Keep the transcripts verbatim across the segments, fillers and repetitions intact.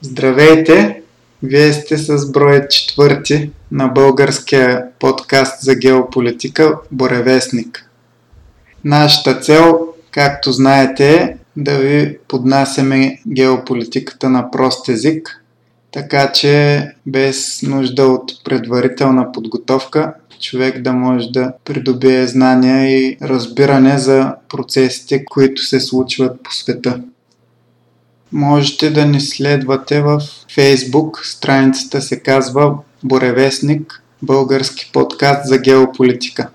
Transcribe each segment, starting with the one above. Здравейте! Вие сте с броя четвърти на българския подкаст за геополитика Буревестник. Нашата цел, както знаете, е да ви поднасяме геополитиката на прост език, така че без нужда от предварителна подготовка човек да може да придобие знания и разбиране за процесите, които се случват по света. Можете да ни следвате в Facebook, страницата се казва Буревестник, български подкаст за геополитика.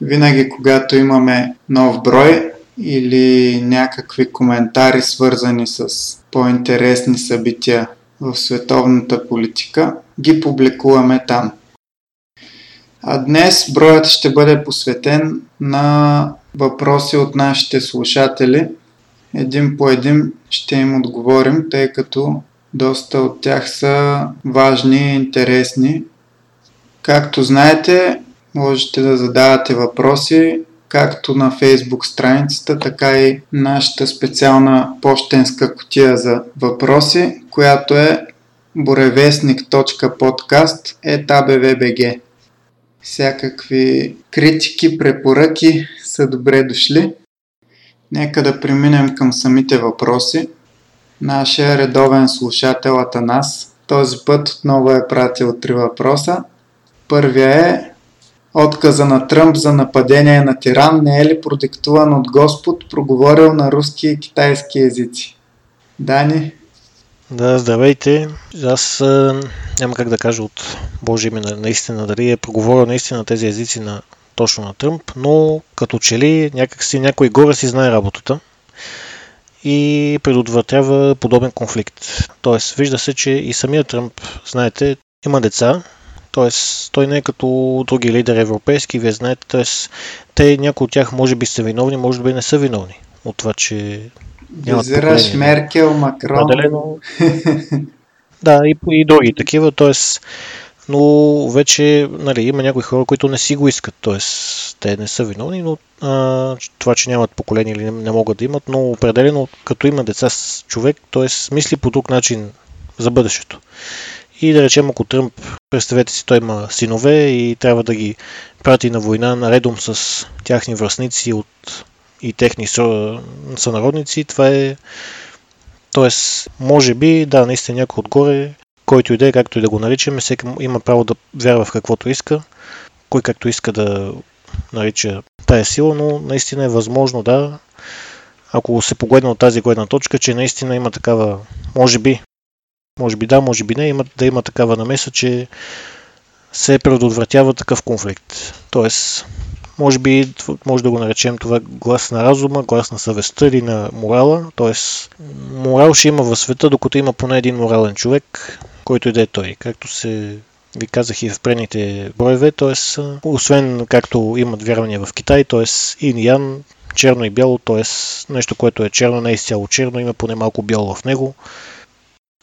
Винаги, когато имаме нов брой или някакви коментари, свързани с по-интересни събития в световната политика, ги публикуваме там. А днес броят ще бъде посветен на въпроси от нашите слушатели. Един по един ще им отговорим, тъй като доста от тях са важни и интересни. Както знаете, можете да задавате въпроси както на Facebook страницата, така и нашата специална пощенска кутия за въпроси, която е буревестник точка подкаст ет а бе ве точка бе джи. Всякакви критики, препоръки са добре дошли. Нека да преминем към самите въпроси. Нашия редовен слушател Атанас този път отново е пратил три въпроса. Първия е: отказа на Тръмп за нападение на Иран не е ли продиктуван от Господ, проговорил на руски и китайски езици? Дани? Да, здравейте. Аз а, няма как да кажа от Божие име наистина дали е проговорил наистина тези езици на точно на Тръмп, но като че ли някакси някой горе си знае работата и предотвратява подобен конфликт. Тоест, вижда се, че и самия Тръмп, знаете, има деца, т.е. той не е като други лидери европейски, вие знаете, т.е. те, някои от тях може би са виновни, може би не са виновни от това, че нямат проблеми. Визираш Меркел, Макрон. Наделено. Да, и, и други такива, т.е. но вече нали, има някои хора, които не си го искат, т.е. те не са виновни, но а, това, че нямат поколение или не, не могат да имат, но определено като има деца с човек, т.е. мисли по друг начин за бъдещето. И да речем, ако Тръмп, представете си, той има синове и трябва да ги прати на война наредом с тяхни връстници от... и техни сънародници, това е... т.е. може би, да, наистина някой отгоре, който иде, както и да го наричаме, всеки има право да вярва в каквото иска, кой както иска да нарича тая сила, но наистина е възможно, да, ако се погледне от тази гледна точка, че наистина има такава, може би, може би да, може би не, има, да има такава намеса, че се предотвратява такъв конфликт. Тоест, може би, може да го наречем това глас на разума, глас на съвестта или на морала. Тоест, морал ще има в света, докато има поне един морален човек, който и да е той. Както се ви казах и в предните броеве, тоест, освен както имат вярвания в Китай, тоест ин-ян, черно и бяло, т.е. нещо, което е черно, не е изцяло черно, има поне малко бяло в него.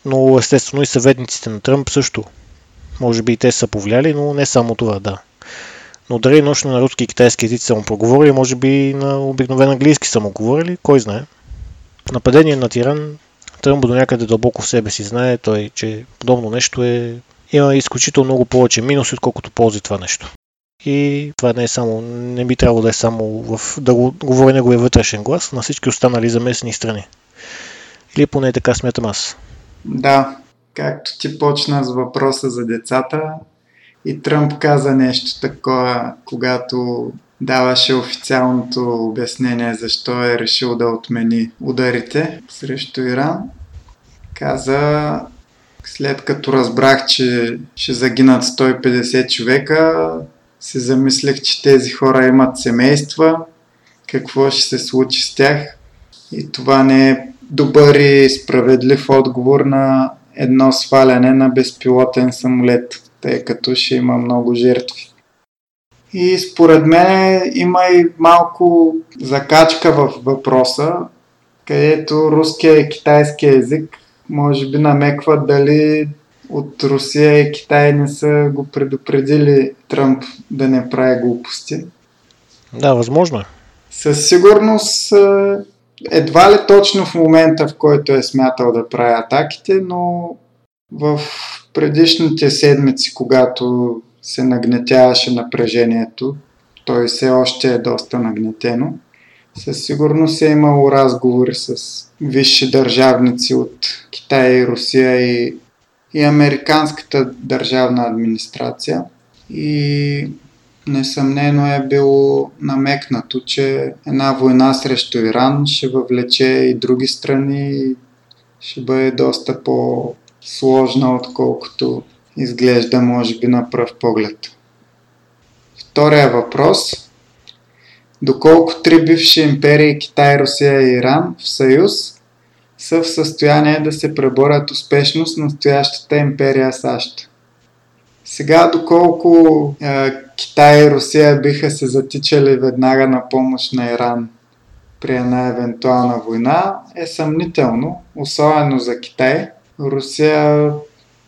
Но естествено и съветниците на Тръмп също. Може би и те са повлияли, но не само това, да. Но дали нощно на руски и китайски езици са му проговорили, може би и на обикновен английски са му говорили, кой знае. Нападение на Иран, Тръмп до някъде дълбоко в себе си знае, той, че подобно нещо е... има изключително много повече минуси, отколкото ползи това нещо. И това не е само, не би трябвало да е само в... да го говори неговия вътрешен глас на всички останали замесени страни. Или поне така смятам аз. Да, както ти почна с въпроса за децата, и Тръмп каза нещо такова, когато даваше официалното обяснение защо е решил да отмени ударите срещу Иран. Каза, след като разбрах, че ще загинат сто и петдесет човека, се замислих, че тези хора имат семейства, какво ще се случи с тях и това не е добър и справедлив отговор на едно сваляне на безпилотен самолет, тъй като ще има много жертви. И според мен има и малко закачка в въпроса, където руския и китайския език може би намекват дали от Русия и Китай не са го предупредили Тръмп да не прави глупости. Да, възможно е. Със сигурност едва ли точно в момента, в който е смятал да прави атаките, но в предишните седмици, когато се нагнетяваше напрежението, той все още е доста нагнетено. Със сигурност е имало разговори с висши държавници от Китай и Русия и, и американската държавна администрация. И несъмнено е било намекнато, че една война срещу Иран ще въвлече и други страни и ще бъде доста по-сложна, отколкото изглежда, може би, на пръв поглед. Втория въпрос. Доколко три бивши империи Китай, Русия и Иран в съюз са в състояние да се преборят успешно с настоящата империя САЩ? Сега доколко е, Китай и Русия биха се затичали веднага на помощ на Иран при една евентуална война е съмнително, особено за Китай. Русия,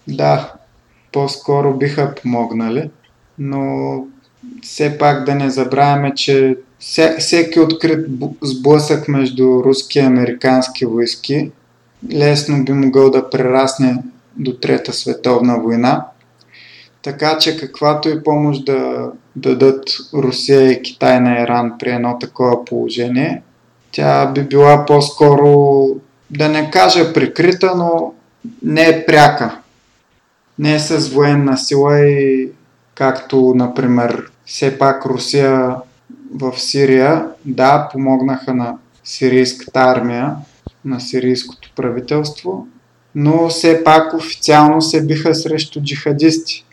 да, по-скоро биха помогнали, но все пак да не забравяме, че всеки открит сблъсък между руски и американски войски лесно би могъл да прерасне до Трета световна война. Така че каквато и помощ да дадат Русия и Китай на Иран при едно такова положение, тя би била по-скоро, да не кажа прикрита, но не е пряка. Не е с военна сила и както, например, все пак Русия в Сирия, да, помогнаха на сирийската армия, на сирийското правителство, но все пак официално се биха срещу джихадисти,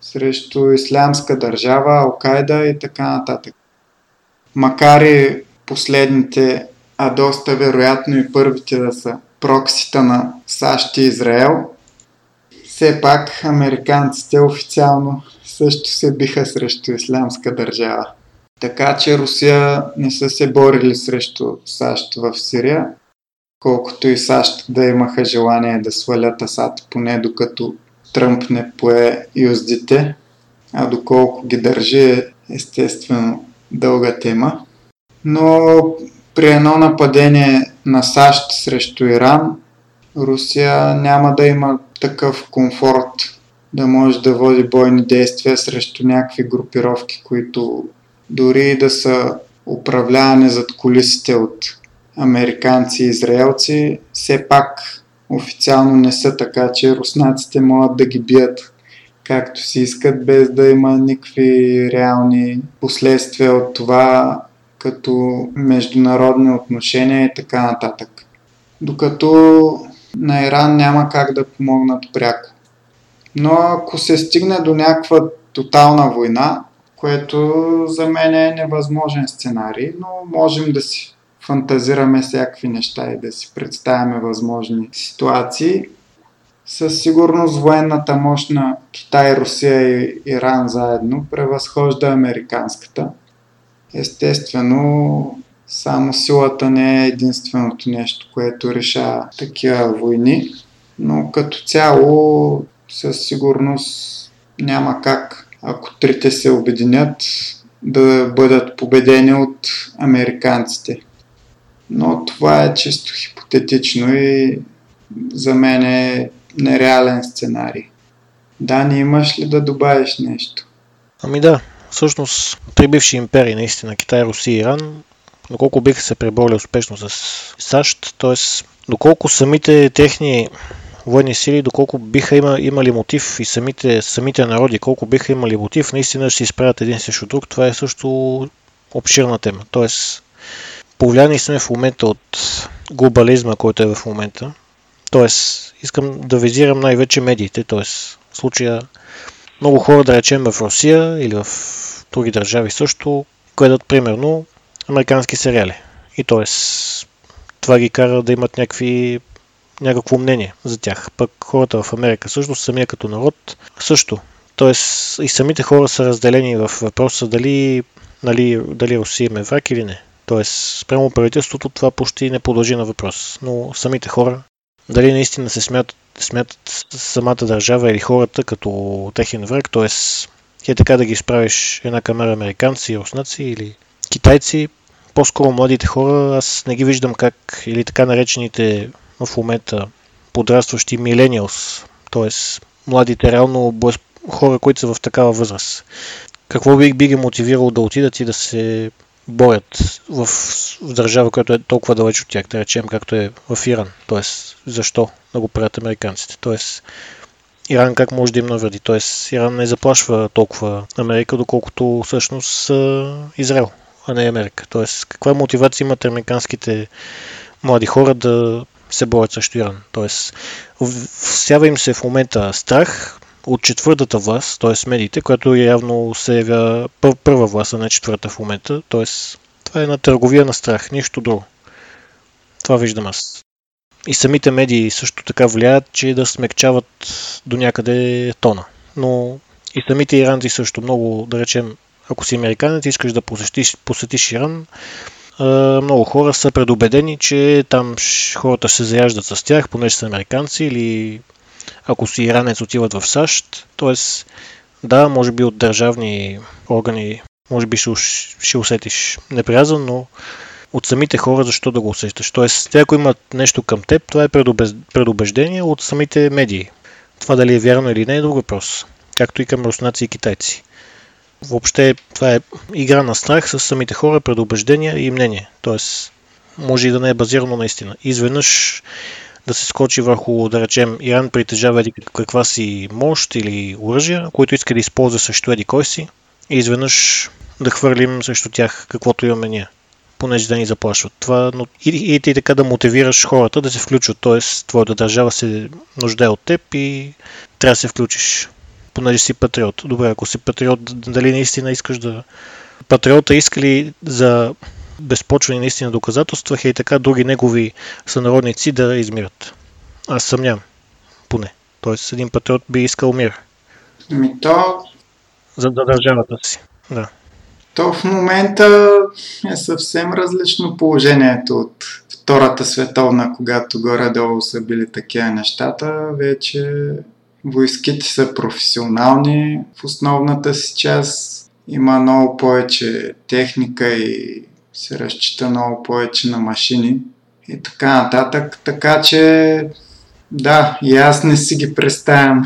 срещу Ислямска държава, Ал-Кайда и така нататък. Макар и последните, а доста вероятно и първите да са проксита на САЩ и Израел, все пак американците официално също се биха срещу Ислямска държава. Така че Русия не са се борили срещу САЩ в Сирия, колкото и САЩ да имаха желание да свалят Асад, поне докато Тръмп не пое юздите, а доколко ги държи, естествено, дълга тема. Но при едно нападение на САЩ срещу Иран, Русия няма да има такъв комфорт да може да води бойни действия срещу някакви групировки, които дори да са управлявани зад кулисите от американци и израелци, все пак официално не са, така че руснаците могат да ги бият както си искат, без да има никакви реални последствия от това, като международни отношения и така нататък. Докато на Иран няма как да помогнат пряко. Но ако се стигне до някаква тотална война, което за мен е невъзможен сценарий, но можем да си фантазираме всякакви неща и да си представяме възможни ситуации. Със сигурност военната мощ на Китай, Русия и Иран заедно превъзхожда американската. Естествено, само силата не е единственото нещо, което решава такива войни, но като цяло със сигурност няма как, ако трите се обединят, да бъдат победени от американците. Но това е чисто хипотетично и за мен е нереален сценарий. Дани, имаш ли да добавиш нещо? Ами да, всъщност три бивши империи наистина, Китай, Русия и Иран, доколко биха се преборили успешно с САЩ, т.е. доколко самите техни военни сили, доколко биха има, имали мотив и самите, самите народи, колко биха имали мотив, наистина ще се изправят един срещу друг, това е също обширна тема. Т.е. повлияни сме в момента от глобализма, който е в момента, т.е. искам да визирам най-вече медиите, т.е. в случая много хора, да речем, в Русия или в други държави също, гледат примерно американски сериали. И т.е. това ги кара да имат някакви, някакво мнение за тях. Пък хората в Америка също, самия като народ също. Т.е. и самите хора са разделени в въпроса дали, нали, дали Русия е враг или не. Т.е. спрямо правителството това почти не подлежи на въпрос. Но самите хора, дали наистина се смятат, смятат самата държава или хората като техен враг, т.е. е така да ги изправиш една камара американци, руснаци или китайци, по-скоро младите хора, аз не ги виждам как, или така наречените в момента подрастващи милениалс, т.е. младите реално хора, които са в такава възраст. Какво би, би ги мотивирало да отидат и да се борят в, в държава, която е толкова далеч от тях, да речем както е в Иран, т.е. защо да го правят американците, т.е. Иран как може да им навреди, т.е. Иран не заплашва толкова Америка, доколкото всъщност Израел, а не Америка, т.е. каква мотивация имат американските млади хора да се борят срещу Иран, т.е. всява им се в момента страх от четвъртата власт, т.е. медиите, която явно се явя пър- първа власт, а не четвърта в момента, т.е. това е една търговия на страх, нищо друго. Това виждам аз. И самите медии също така влияят, че да смекчават до някъде тона. Но и самите иранци също много, да речем, ако си американец, искаш да посетиш, посетиш Иран, много хора са предубедени, че там хората ще се заяждат с тях, понеже са американци, или ако си иранец отиват в САЩ. Тоест, да, може би от държавни органи, може би ще, ще усетиш неприязън, но от самите хора защо да го усещаш. Тоест, те ако имат нещо към теб, това е предубеждение от самите медии. Това дали е вярно или не е друг въпрос, както и към руснаци и китайци. Въобще това е игра на страх с самите хора, предубеждения и мнение. Тоест, може и да не е базирано наистина. Изведнъж да се скочи върху, да речем, Иран притежава еди каква си мощ или оръжия, които иска да използва срещу еди кой си, и изведнъж да хвърлим срещу тях каквото имаме ние, понеже да ни заплашват това, но и, и ти така да мотивираш хората да се включат, т.е. твоята държава се нуждае от теб и трябва да се включиш, понеже си патриот. Добре, ако си патриот, дали наистина искаш да... Патриота иска ли за безпочвени наистина доказателства, хей така други негови сънародници да измират? Аз съмнявам, поне. Т.е. един патриот би искал мир. Ми то... За да държавата си, да. То в момента е съвсем различно положението от Втората световна, когато горе-долу са били такива нещата. Вече войските са професионални в основната си част. Има много повече техника и се разчита много повече на машини и така нататък. Така че да, и аз не си ги представям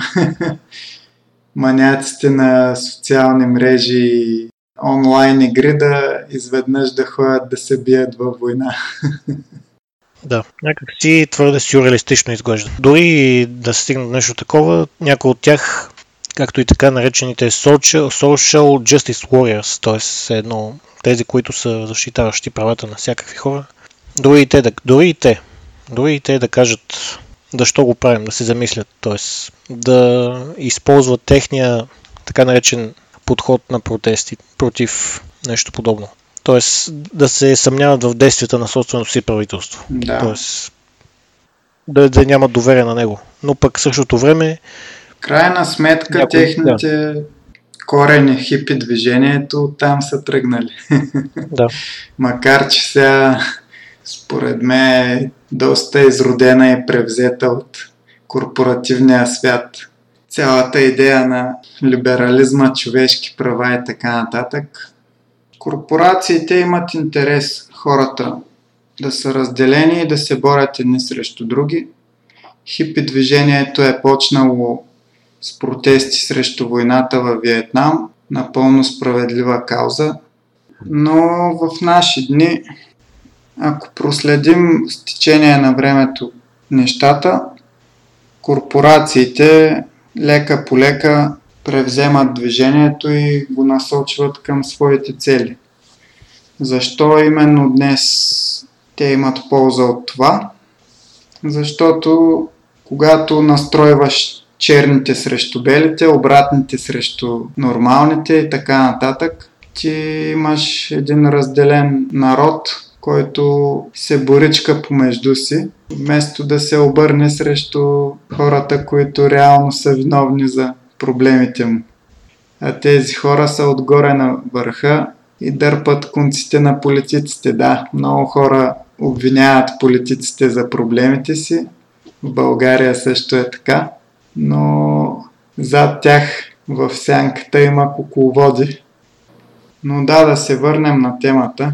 маняците на социални мрежи и онлайн игри да изведнъж да ходят да се бият във война. Да, някак си твърде сюрреалистично изглежда. Дори да стигнат нещо такова, някои от тях, както и така наречените social, social justice warriors, т.е. едно тези, които са защитаващи правата на всякакви хора, дори и те да, дори и те, дори и те да кажат защо го правим, да се замислят, т.е. да използват техния така наречен подход на протести против нещо подобно. Тоест да се съмняват в действията на собственото си правителство. Да. Тоест да, да нямат доверие на него. Но пък в същото време... Крайна сметка няко... техните да. корени, хипи движението, там са тръгнали. Да. Макар че сега според мен е доста изродена и превзета от корпоративния свят. Цялата идея на либерализма, човешки права и така нататък. Корпорациите имат интерес хората да са разделени и да се борят едни срещу други. Хипи движението е почнало с протести срещу войната във Виетнам, напълно справедлива кауза. Но в наши дни, ако проследим с течение на времето нещата, корпорациите лека по лека превземат движението и го насочват към своите цели. Защо именно днес те имат полза от това? Защото когато настройваш черните срещу белите, обратните срещу нормалните и така нататък, ти имаш един разделен народ, който се боричка помежду си, вместо да се обърне срещу хората, които реално са виновни за проблемите му. А тези хора са отгоре на върха и дърпат конците на политиците. Да, много хора обвиняват политиците за проблемите си. В България също е така, но зад тях в сянката има кукловоди. Но да, да се върнем на темата.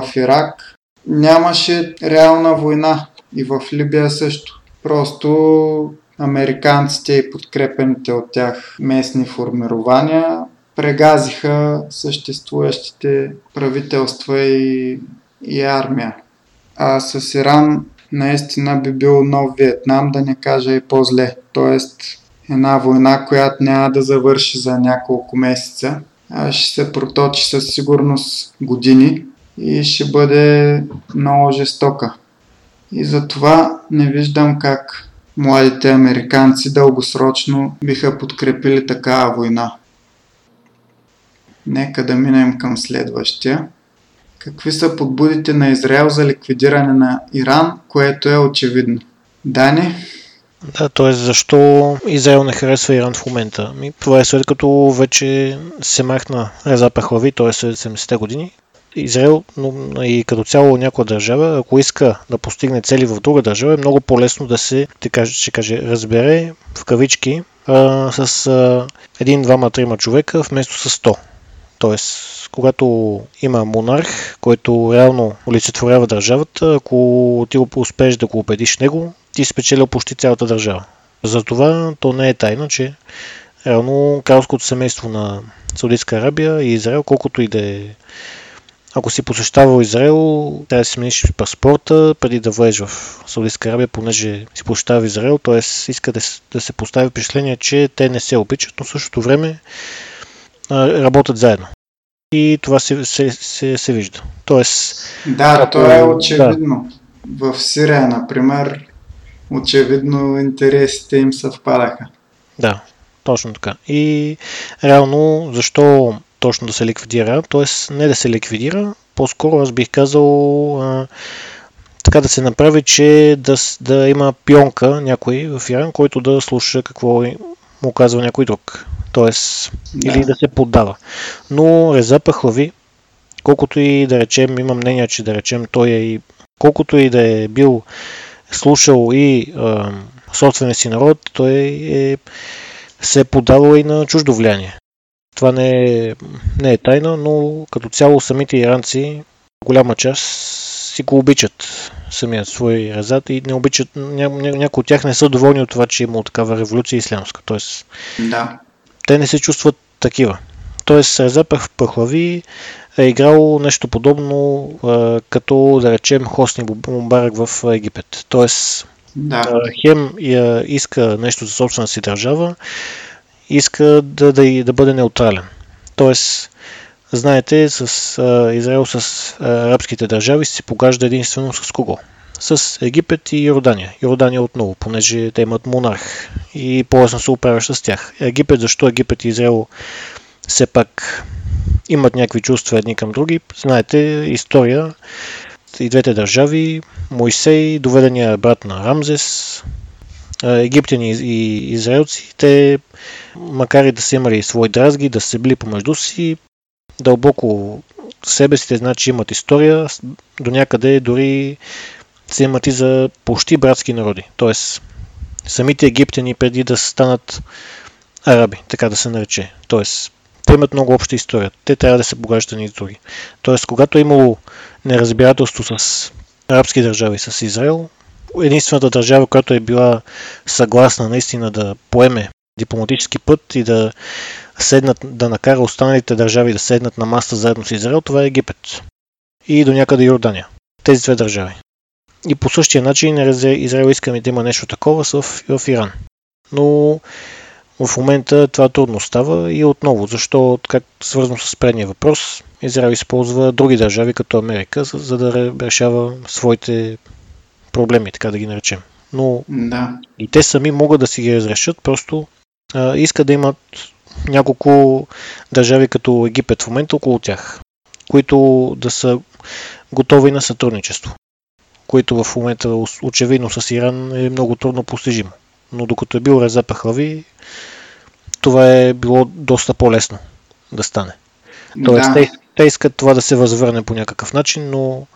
в Ирак нямаше реална война и в Либия също. Просто американците и подкрепените от тях местни формирования прегазиха съществуващите правителства и, и армия. А с Иран наистина би бил нов Виетнам, да не кажа и по-зле. Тоест една война, която няма да завърши за няколко месеца, а ще се проточи със сигурност години и ще бъде много жестока. И затова не виждам как младите американци дългосрочно биха подкрепили такава война. Нека да минем към следващия. Какви са подбудите на Израел за ликвидиране на Иран, което е очевидно? Дани? Да, т.е. защо Израел не харесва Иран в момента? Това е след като вече се махна Реза Пахлави, т.е. след седемдесетте години. Израел, но и като цяло някоя държава, ако иска да постигне цели в друга държава, е много по-лесно да се, ще каже, разбере в кавички а, с а, един, двама, трима човека вместо с сто. Тоест, когато има монарх, който реално олицетворява държавата, ако ти успееш да го убедиш него, ти спечелил почти цялата държава. Затова то не е тайна, че реално кралското семейство на Саудитска Арабия и Израел, колкото и да е. Ако си посещавал Израел, трябва да си смениш паспорта преди да влезеш в Саудитска Арабия, понеже си посещава Израел, т.е. иска да се постави впечатление, че те не се обичат, но в същото време работят заедно. И това се, се, се, се вижда. Тоест, да, като... това е очевидно. Да. В Сирия, например, очевидно интересите им съвпадаха. Да, точно така. И реално, защо точно да се ликвидира, т.е. не да се ликвидира, по-скоро аз бих казал а, така да се направи, че да, да има пионка някой в Иран, който да слуша какво му казва някой друг. Т.е. Да. Или да се поддава. Но Реза Пахлави, колкото и да речем, има мнение, че да речем той е и колкото и да е бил слушал и а, собствения си народ, той е, се е поддавал и на чуждо влияние. Това не е, не е тайна, но като цяло самите иранци, голяма част, си го обичат самият свой Резат и не обичат, ня, ня, някои от тях не са доволни от това, че има такава революция ислямска. Тоест, да. Те не се чувстват такива. Тоест Реза Пахлави е играл нещо подобно, а, като да речем Хосни Мубарак в Египет. Тоест, да. Хем я иска нещо за собствена си държава, иска да, да, да бъде неутрален. Тоест, знаете, с а, Израел, с а, арабските държави се погажда единствено с кого? С Египет и Йордания. Йордания отново, понеже те имат монарх и по-лесно се оправяш с тях. Египет, защо Египет и Израел все пак имат някакви чувства едни към други? Знаете, история и двете държави, Мойсей, доведения брат на Рамзес, египтяни и израелци, те, макар и да са имали свои дразги, да са били помежду си, дълбоко себе си те знаят, че имат история, до някъде дори се имат и за почти братски народи. Тоест, самите египтяни преди да станат араби, така да се нарече. Тоест, те имат много обща история. Те трябва да се богащат едни с други. Тоест, когато е имало неразбирателство с арабски държави, с Израел, единствената държава, която е била съгласна наистина да поеме дипломатически път и да седнат, да накара останалите държави да седнат на масата заедно с Израел, това е Египет и до някъде Йордания. Тези две държави. И по същия начин Израел искаме да има нещо такова в, в Иран. Но в момента това трудно става и отново, защо, как свързано с предния въпрос, Израел използва други държави като Америка, за, за да решава своите проблеми, така да ги наречем. Но да. И те сами могат да си ги разрешат, просто а, иска да имат няколко държави като Египет в момента около тях, които да са готови на сътрудничество, които в момента очевидно с Иран е много трудно постижимо. Но докато е бил Реза Пахлави, това е било доста по-лесно да стане. Тоест, да. Те, те искат това да се възвърне по някакъв начин, но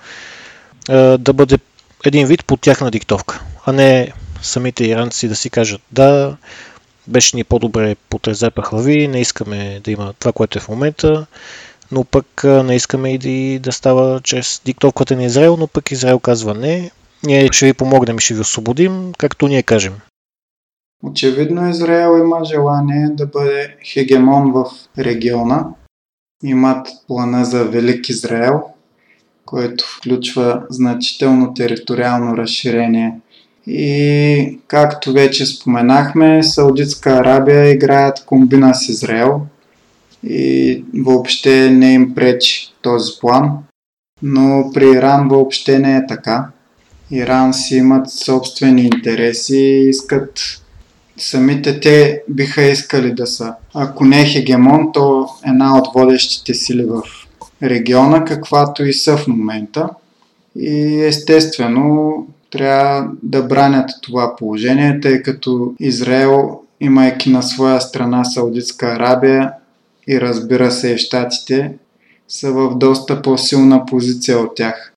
а, да бъде един вид под тяхна диктовка, а не самите иранци да си кажат да, беше ни по-добре под Реза Пахлави, не искаме да има това, което е в момента, но пък не искаме и да става чрез диктовката на Израел, но пък Израел казва не, ние ще ви помогнем и ще ви освободим, както ние кажем. Очевидно Израел има желание да бъде хегемон в региона. Имат плана за Велик Израел, който включва значително териториално разширение. И, както вече споменахме, Саудитска Арабия играят комбина с Израел и въобще не им пречи този план, но при Иран въобще не е така. Иран си имат собствени интереси и искат, самите те биха искали да са, ако не е хегемон, то една от водещите сили в региона, каквато и са в момента. И естествено трябва да бранят това положение, тъй като Израел, имайки на своя страна Саудитска Арабия и разбира се и щатите, са в доста по-силна позиция от тях.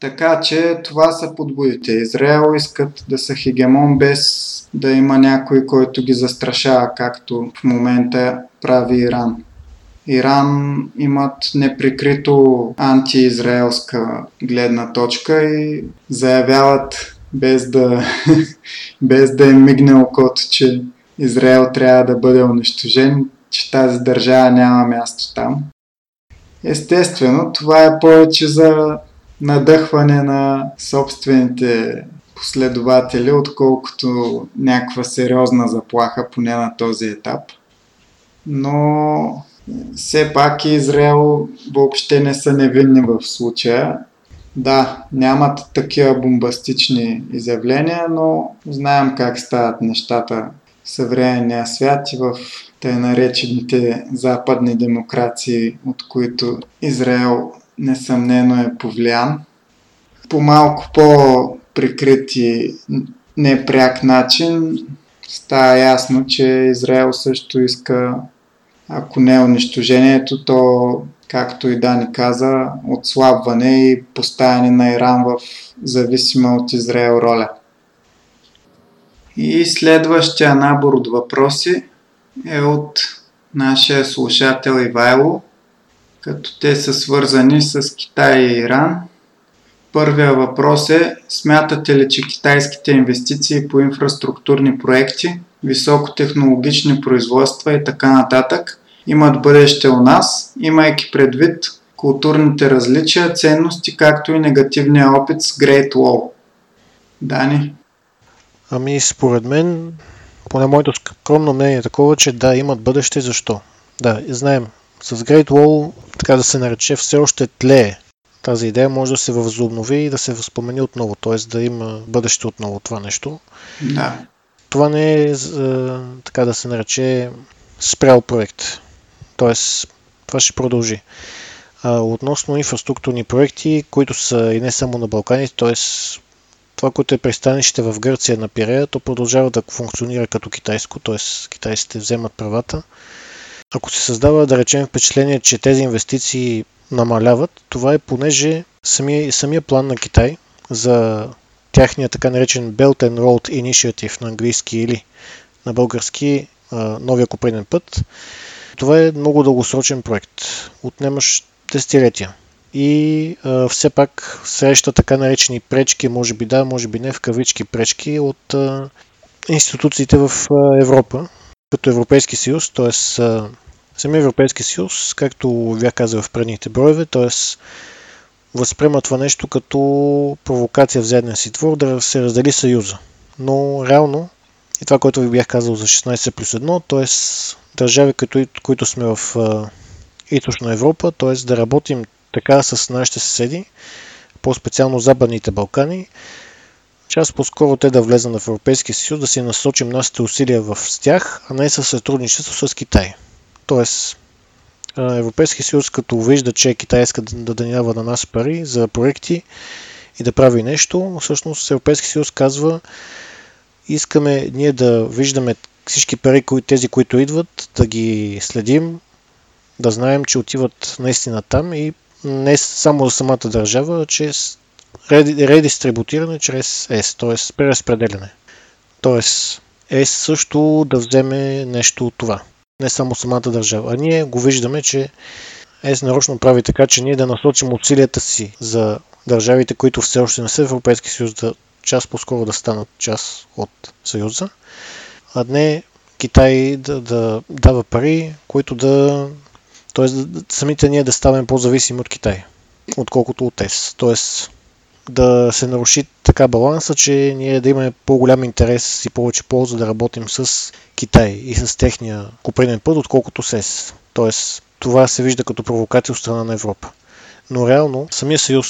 Така че това са подбудите. Израел искат да са хегемон без да има някой, който ги застрашава, както в момента прави Иран. Иран имат неприкрито антиизраелска гледна точка и заявяват без да, без да им мигне окото, че Израел трябва да бъде унищожен, че тази държава няма място там. Естествено, това е повече за надъхване на собствените последователи, отколкото някаква сериозна заплаха, поне на този етап. Но все пак и Израел въобще не са невинни в случая. Да, нямат такива бомбастични изявления, но знаем как стават нещата в съвременния свят и в тъй наречените западни демокрации, от които Израел несъмнено е повлиян. По малко по-прикрит и непряк начин става ясно, че Израел също иска, ако не е унищожението, то, както и Дани каза, отслабване и поставяне на Иран в зависима от Израел роля. И следващия набор от въпроси е от нашия слушател Ивайло, като те са свързани с Китай и Иран. Първия въпрос е: смятате ли, че китайските инвестиции по инфраструктурни проекти, високотехнологични производства и така нататък имат бъдеще у нас, имайки предвид културните различия, ценности, както и негативния опит с Great Wall? Дани? Ами според мен, поне моето скромно мнение е такова, че да, имат бъдеще. Защо? Да, знаем, с Great Wall, така да се нарече, все още тлее. Тази идея може да се възобнови и да се възпомени отново, т.е. да има бъдеще отново това нещо. Да. Това не е, така да се нарече, спрял проект. Т.е. това ще продължи. Относно инфраструктурни проекти, които са и не само на Балканите, т.е. това, което е пристанище в Гърция на Пирея, то продължава да функционира като китайско, т.е. китайците вземат правата. Ако се създава, да речем, впечатление, че тези инвестиции намаляват, това е понеже самия, самия план на Китай за тяхния така наречен Belt and Road Initiative на английски или на български новия копринен път, това е много дългосрочен проект, отнемащ десетилетия. И а, все пак среща така наречени пречки, може би да, може би не, в кавички пречки от а, институциите в а, Европа, като Европейски съюз, т.е. самия Европейски съюз, както бях казал в предните броеве, т.е. възприема това нещо като провокация в задния си двор да се раздели съюза. Но реално, и това, което ви бях казал за шестнайсет плюс едно, т.е. държави, които, които сме в Източна Европа, т.е. да работим така с нашите съседи, по-специално Западните Балкани, част по-скоро те да влезнат в Европейския съюз, да си насочим нашите усилия в тях, а не със сътрудничество с Китай. Тоест, Европейския съюз, като вижда, че Китай иска да даденява на нас пари за проекти и да прави нещо, всъщност Европейския съюз казва: искаме ние да виждаме всички пари, тези, които идват, да ги следим, да знаем, че отиват наистина там и не само за самата държава, а чрез редистрибутиране чрез ЕС, т.е. преразпределяне. Т.е. ЕС също да вземе нещо от това. Не само самата държава. А ние го виждаме, че ЕС нарочно прави така, че ние да насочим усилията си за държавите, които все още не са в Европейския съюз, да част по-скоро да станат част от Съюза, а не Китай да, да дава пари, които да... т.е. самите ние да ставаме по-зависими от Китай, отколкото от ЕС. Т.е. да се наруши така баланса, че ние да имаме по-голям интерес и повече полза да работим с Китай и с техния купринен път, отколкото с ЕС. Т.е. това се вижда като провокация от страна на Европа. Но реално самия съюз,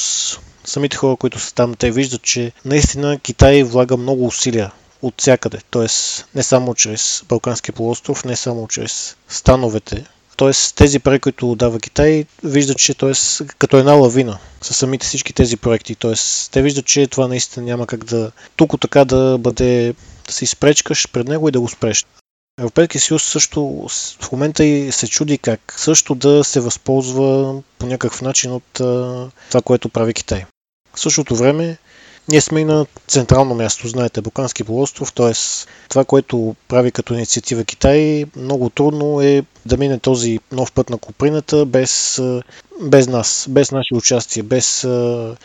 самите хора, които са там, те виждат, че наистина Китай влага много усилия от всякъде. Т.е. не само чрез Балканския полуостров, не само чрез становете. Т.е. тези пари, които дава Китай, виждат, че т.е. като една лавина са самите всички тези проекти. Т.е. те виждат, че това наистина няма как да тук така да бъде, да се изпречкаш пред него и да го спреш. Европейския съюз също в момента и се чуди как също да се възползва по някакъв начин от това, което прави Китай. В същото време ние сме и на централно място, знаете, Балкански полуостров, т.е. това, което прави като инициатива Китай, много трудно е да мине този нов път на Куприната без, без нас, без наше участие, без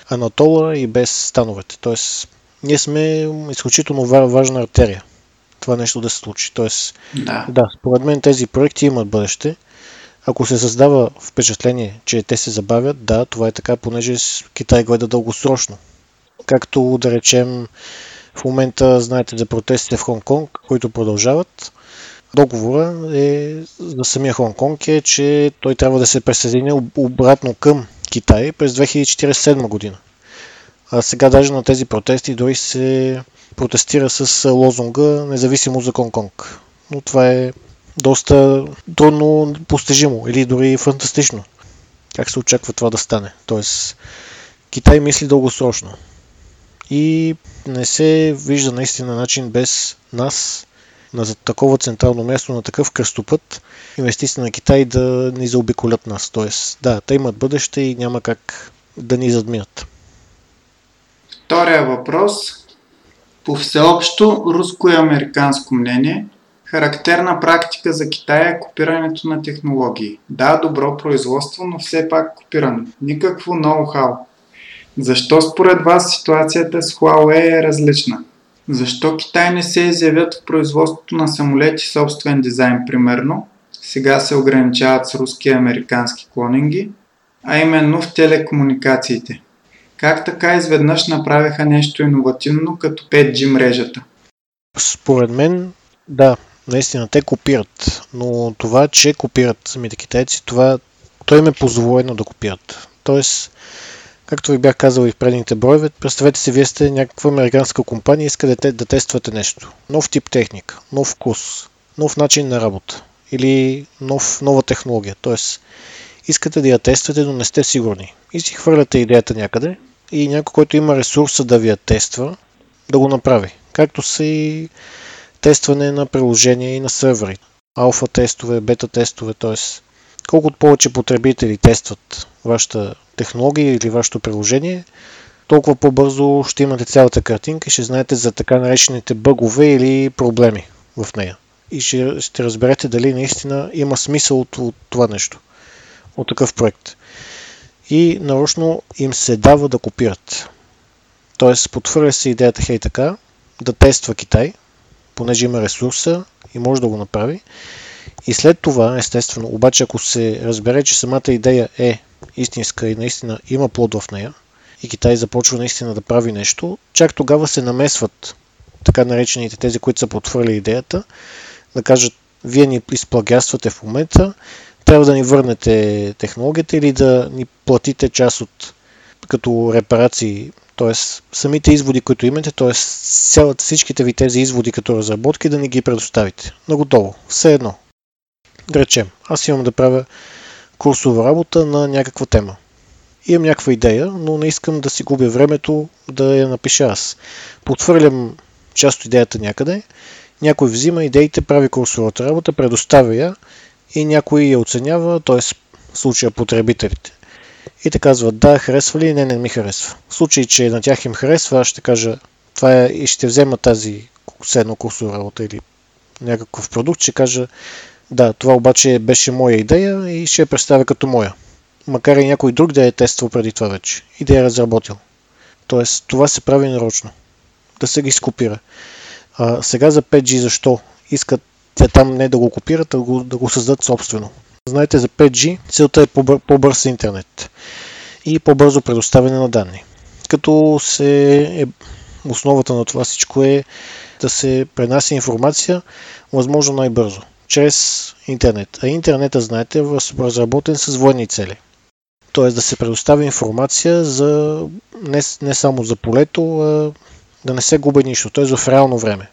Анатола и без становете. Т.е. ние сме изключително важна артерия това нещо да се случи. Т.е. да, да, според мен тези проекти имат бъдеще. Ако се създава впечатление, че те се забавят, да, това е така, понеже Китай гледа дългосрочно. Както да речем, в момента знаете за протестите в Хонконг, които продължават. Договора е за самия Хонконг е, че той трябва да се присъедини обратно към Китай през две хиляди четиридесет и седма година. А сега даже на тези протести дори се протестира с лозунга независимо за Хонконг. Но това е доста трудно постижимо или дори фантастично. Как се очаква това да стане? Тоест, Китай мисли дългосрочно. И не се вижда наистина начин без нас на такова централно място, на такъв кръстопът, инвестиции на Китай да ни заобиколят нас. Тоест, да, те имат бъдеще и няма как да ни задминат. Втория въпрос. По всеобщо руско и американско мнение, характерна практика за Китай е копирането на технологии. Да, добро производство, но все пак копиране. Никакво ноу-хау. Защо според вас ситуацията с Huawei е различна? Защо Китай не се изявят в производството на самолети собствен дизайн, примерно? Сега се ограничават с руски и американски клонинги, а именно в телекомуникациите. Как така изведнъж направиха нещо иновативно като пет джи мрежата? Според мен, да, наистина те копират, но това, че копират самите китайци, това той им е позволено да копират. Тоест, както ви бях казал и в предните броеве, представете си, вие сте някаква американска компания и искате да тествате нещо. Нов тип техника, нов вкус, нов начин на работа или нов, нова технология. Тоест, искате да я тествате, но не сте сигурни. И си хвърляте идеята някъде и някой, който има ресурса да ви я тества, да го направи. Както са и тестване на приложения и на сървъри. Алфа тестове, бета тестове, т.е. колкото повече потребители тестват вашата технология или вашето приложение, толкова по-бързо ще имате цялата картинка и ще знаете за така наречените бъгове или проблеми в нея. И ще, ще разберете дали наистина има смисъл от, от това нещо, от такъв проект. И нарочно им се дава да копират. Тоест, подхвърля се идеята хей така, да тества Китай, понеже има ресурса и може да го направи. И след това, естествено, обаче ако се разбере, че самата идея е истинска и наистина има плод в нея и Китай започва наистина да прави нещо, чак тогава се намесват така наречените тези, които са подхвърли идеята, да кажат, вие ни изплагиатствате в момента, трябва да ни върнете технологията или да ни платите част от като репарации, т.е. самите изводи, които имате, т.е. всичките ви тези изводи като разработки да ни ги предоставите. Наготово, все едно. Да речем, аз имам да правя курсова работа на някаква тема. Имам някаква идея, но не искам да си губя времето да я напиша аз. Потвърлям част от идеята някъде, някой взима идеите, прави курсовата работа, предоставя я и някой я оценява, т.е. в случая потребителите. И те казват, да, харесва ли, не, не ми харесва. В случай, че на тях им харесва, аз ще кажа, това е и ще взема тази седно курсова работа или някакъв продукт, ще кажа, да, това обаче беше моя идея и ще я представя като моя. макар и някой друг да е тествал преди това вече и да е разработил. Тоест, това се прави нарочно. Да се ги скопира. А, сега за пет джи защо? Искат те там не да го копират, а го, да го създадат собствено. Знаете, за пет джи целта е по-бър, по-бърз интернет и по-бързо предоставяне на данни. Като се е, основата на това всичко е да се пренася информация възможно най-бързо, чрез интернет. А интернетът, знаете, е разработен с военни цели. Т.е. да се предостави информация за не, не само за полето, а да не се губи нищо, т.е. в реално време.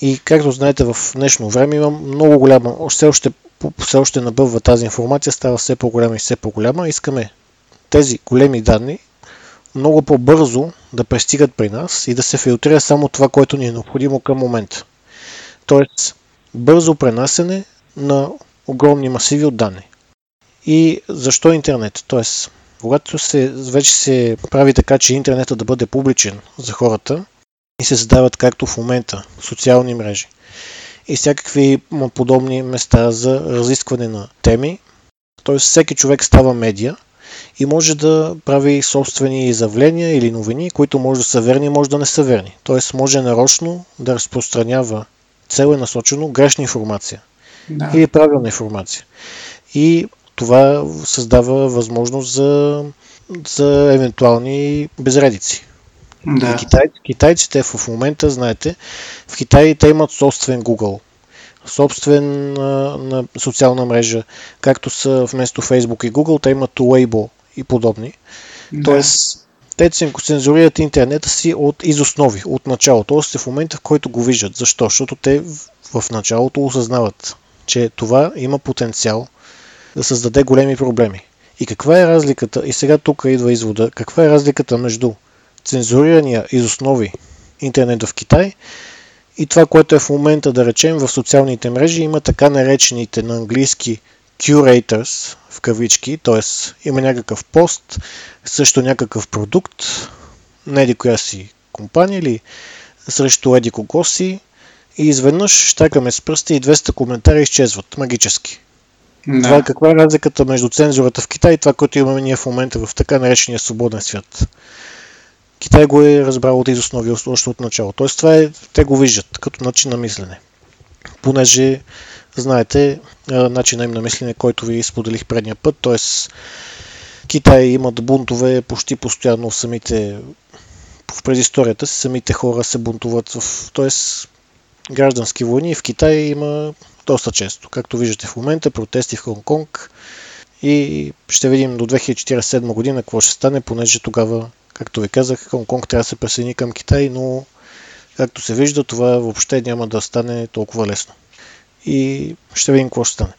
И както знаете, в днешно време има много голяма, все още, все още набъбва тази информация, става все по-голяма и все по-голяма. Искаме тези големи данни много по-бързо да пристигат при нас и да се филтрира само това, което ни е необходимо към момента. Тоест, бързо пренасене на огромни масиви от данни. И защо интернет? Тоест, когато се, вече се прави така, че интернетът да бъде публичен за хората и се създават, както в момента, социални мрежи и всякакви подобни места за разискване на теми, т.е. всеки човек става медия и може да прави собствени изявления или новини, които може да са верни, може да не са верни. Т.е. може нарочно да разпространява целенасочено грешна информация да. Или правилна информация. И това създава възможност за, за евентуални безредици. Да. Китай, китайците в момента, знаете, в Китай те имат собствен Google, собствен а, на социална мрежа, както са вместо Facebook и Google, те имат Weibo и подобни. Да. Тоест, те цензурират интернета си от из основи, от началото, още в момента, в който го виждат. Защо? Защото те в, в началото осъзнават, че това има потенциал да създаде големи проблеми. И каква е разликата, и сега тук идва извода, каква е разликата между цензурирания из основи интернет в Китай и това, което е в момента, да речем, в социалните мрежи, има така наречените на английски curators, в кавички, т.е. има някакъв пост, също някакъв продукт, на еди коя си компания или срещу еди кого си и изведнъж щакаме с пръсти и двеста коментари изчезват магически. Да. Това е каква е разликата между цензурата в Китай и това, което имаме ние в момента в така наречения свободен свят. Китай го е разбрал от изоснови още от начало. Т.е. това е, те го виждат като начин на мислене. Понеже, знаете, начинът им на мислене, който ви споделих предния път, т.е. Китай имат бунтове почти постоянно в самите, в предисторията си, самите хора се бунтуват, в, т.е. граждански войни в Китай има доста често. Както виждате в момента, протести в Хонконг и ще видим до две хиляди четиридесет и седма година какво ще стане, понеже тогава, както ви казах, Хонконг трябва да се присъедини към Китай, но както се вижда, това въобще няма да стане толкова лесно. И ще видим какво ще стане.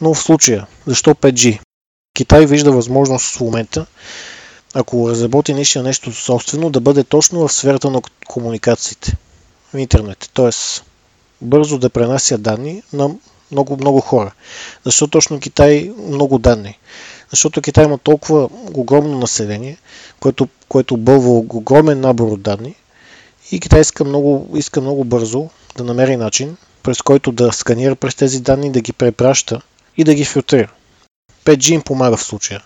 Но в случая, защо пет джи? Китай вижда възможност в момента, ако разработи нещо, нещо собствено, да бъде точно в сферата на комуникациите, в интернет, т.е. бързо да пренася данни на много-много хора. Защо точно Китай много данни? Защото Китай има толкова огромно население, което, което бълва огромен набор от данни и Китай иска много, иска много бързо да намери начин, през който да сканира през тези данни, да ги препраща и да ги филтрира. пет джи им помага в случая.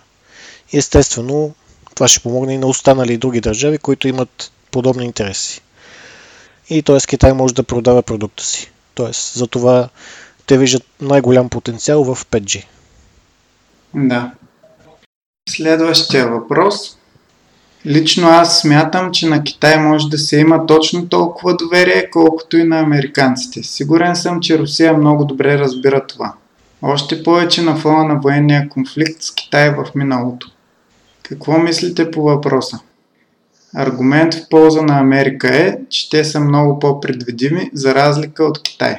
Естествено, това ще помогне и на останали други държави, които имат подобни интереси. И т.е. Китай може да продава продукта си. Т.е. за това те виждат най-голям потенциал в пет джи. Да. Следващия въпрос. Лично аз смятам, че на Китай може да се има точно толкова доверие, колкото и на американците. Сигурен съм, че Русия много добре разбира това. Още повече на фона на военния конфликт с Китай в миналото. Какво мислите по въпроса? Аргумент в полза на Америка е, че те са много по-предвидими, за разлика от Китай.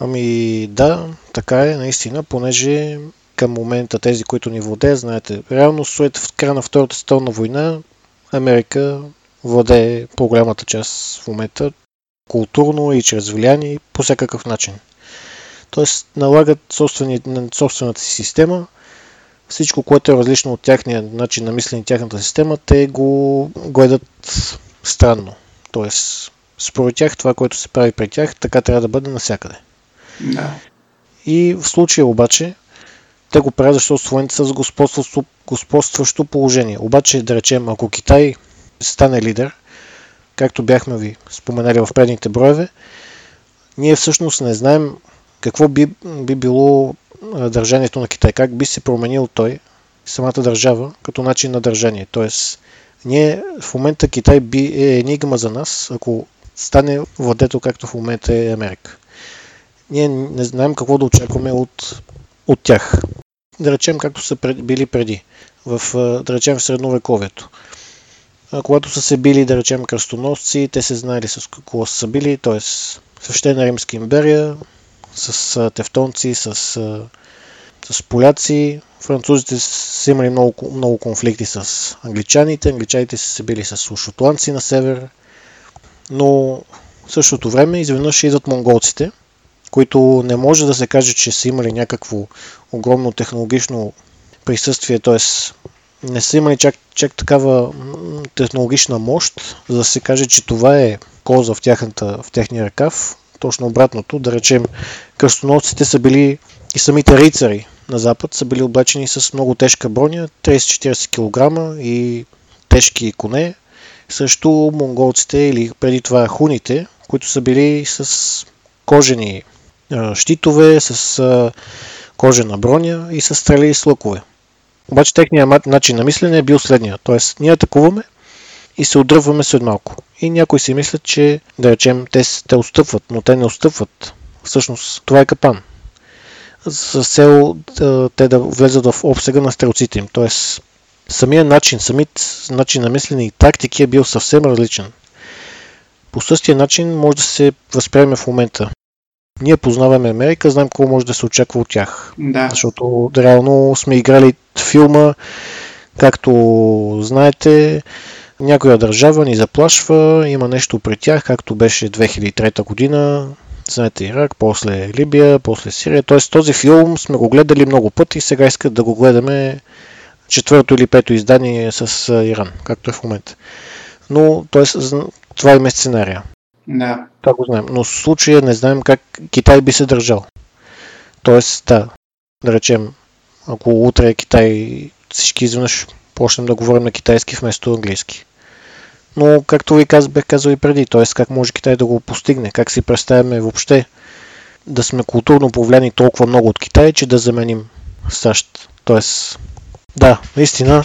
Ами да, така е, наистина, понеже към момента тези, които ни владеят, знаете, реално след края на Втората световна война, Америка владее по-голямата част в момента, културно и чрез влияние, по всякакъв начин. Тоест налагат собствени, собствената си система. Всичко, което е различно от тяхния начин на мислене, тяхната система, те го гледат странно. Тоест, според тях, това, което се прави при тях, така трябва да бъде навсякъде. Да. И в случая обаче, Те го правят, защото слоните са с господстващо положение. Обаче, да речем, ако Китай стане лидер, както бяхме ви споменали в предните броеве, ние всъщност не знаем какво би, би било държанието на Китай, как би се променил той, самата държава, като начин на държание. Тоест, ние в момента Китай би е енигма за нас, ако стане владетел, както в момента е Америка. Ние не знаем какво да очакваме от, от тях. Да речем, както са пред, били преди, в, да речем в средновековието. Когато са се били, да речем, кръстоносци, те се знаели с какво са били, т.е. Свещена Римска империя, с тевтонци, с, с поляци. Французите са имали много, много конфликти с англичаните, англичаните са се били с шотландци на север, но в същото време изведнъж идват монголците, които не може да се каже, че са имали някакво огромно технологично присъствие, т.е. не са имали чак, чак такава технологична мощ, за да се каже, че това е коза в, тяхната, в техния ръкав. Точно обратното, да речем, кръстоносците са били и самите рицари на запад са били облечени с много тежка броня, трийсет до четирийсет килограма и тежки коне. Също монголците или преди това хуните, които са били с кожени щитове, с кожена броня и с стрели и с лъкове. Обаче техният начин на мислене е бил следния, т.е. ние атакуваме и се отдръпваме след малко. И някои си мислят, че да речем те, те отстъпват, но те не отстъпват. Всъщност това е капан. С цел да, те да влезат в обсега на стрелците им. Т.е. самия начин, самият начин на мислене и тактики е бил съвсем различен. По същия начин може да се възприеме в момента. Ние познаваме Америка, знаем какво може да се очаква от тях. Да. Защото реално сме играли филма, както знаете, някоя държава ни заплашва, има нещо при тях, както беше две хиляди и трета година, знаете Ирак, после Либия, после Сирия. Т.е. този филм сме го гледали много пъти и сега искат да го гледаме четвърто или пето издание с Иран, както е в момента. Но т.е. това има сценария. Да. Това го знаем. Но в случая не знаем как Китай би се държал. Тоест, да, да речем, ако утре Китай всички изведнъж почнем да говорим на китайски вместо английски. Но, както ви казах, бях казал и преди, т.е. как може Китай да го постигне, как си представяме въобще да сме културно повлияни толкова много от Китай, че да заменим САЩ. Т.е. да, наистина,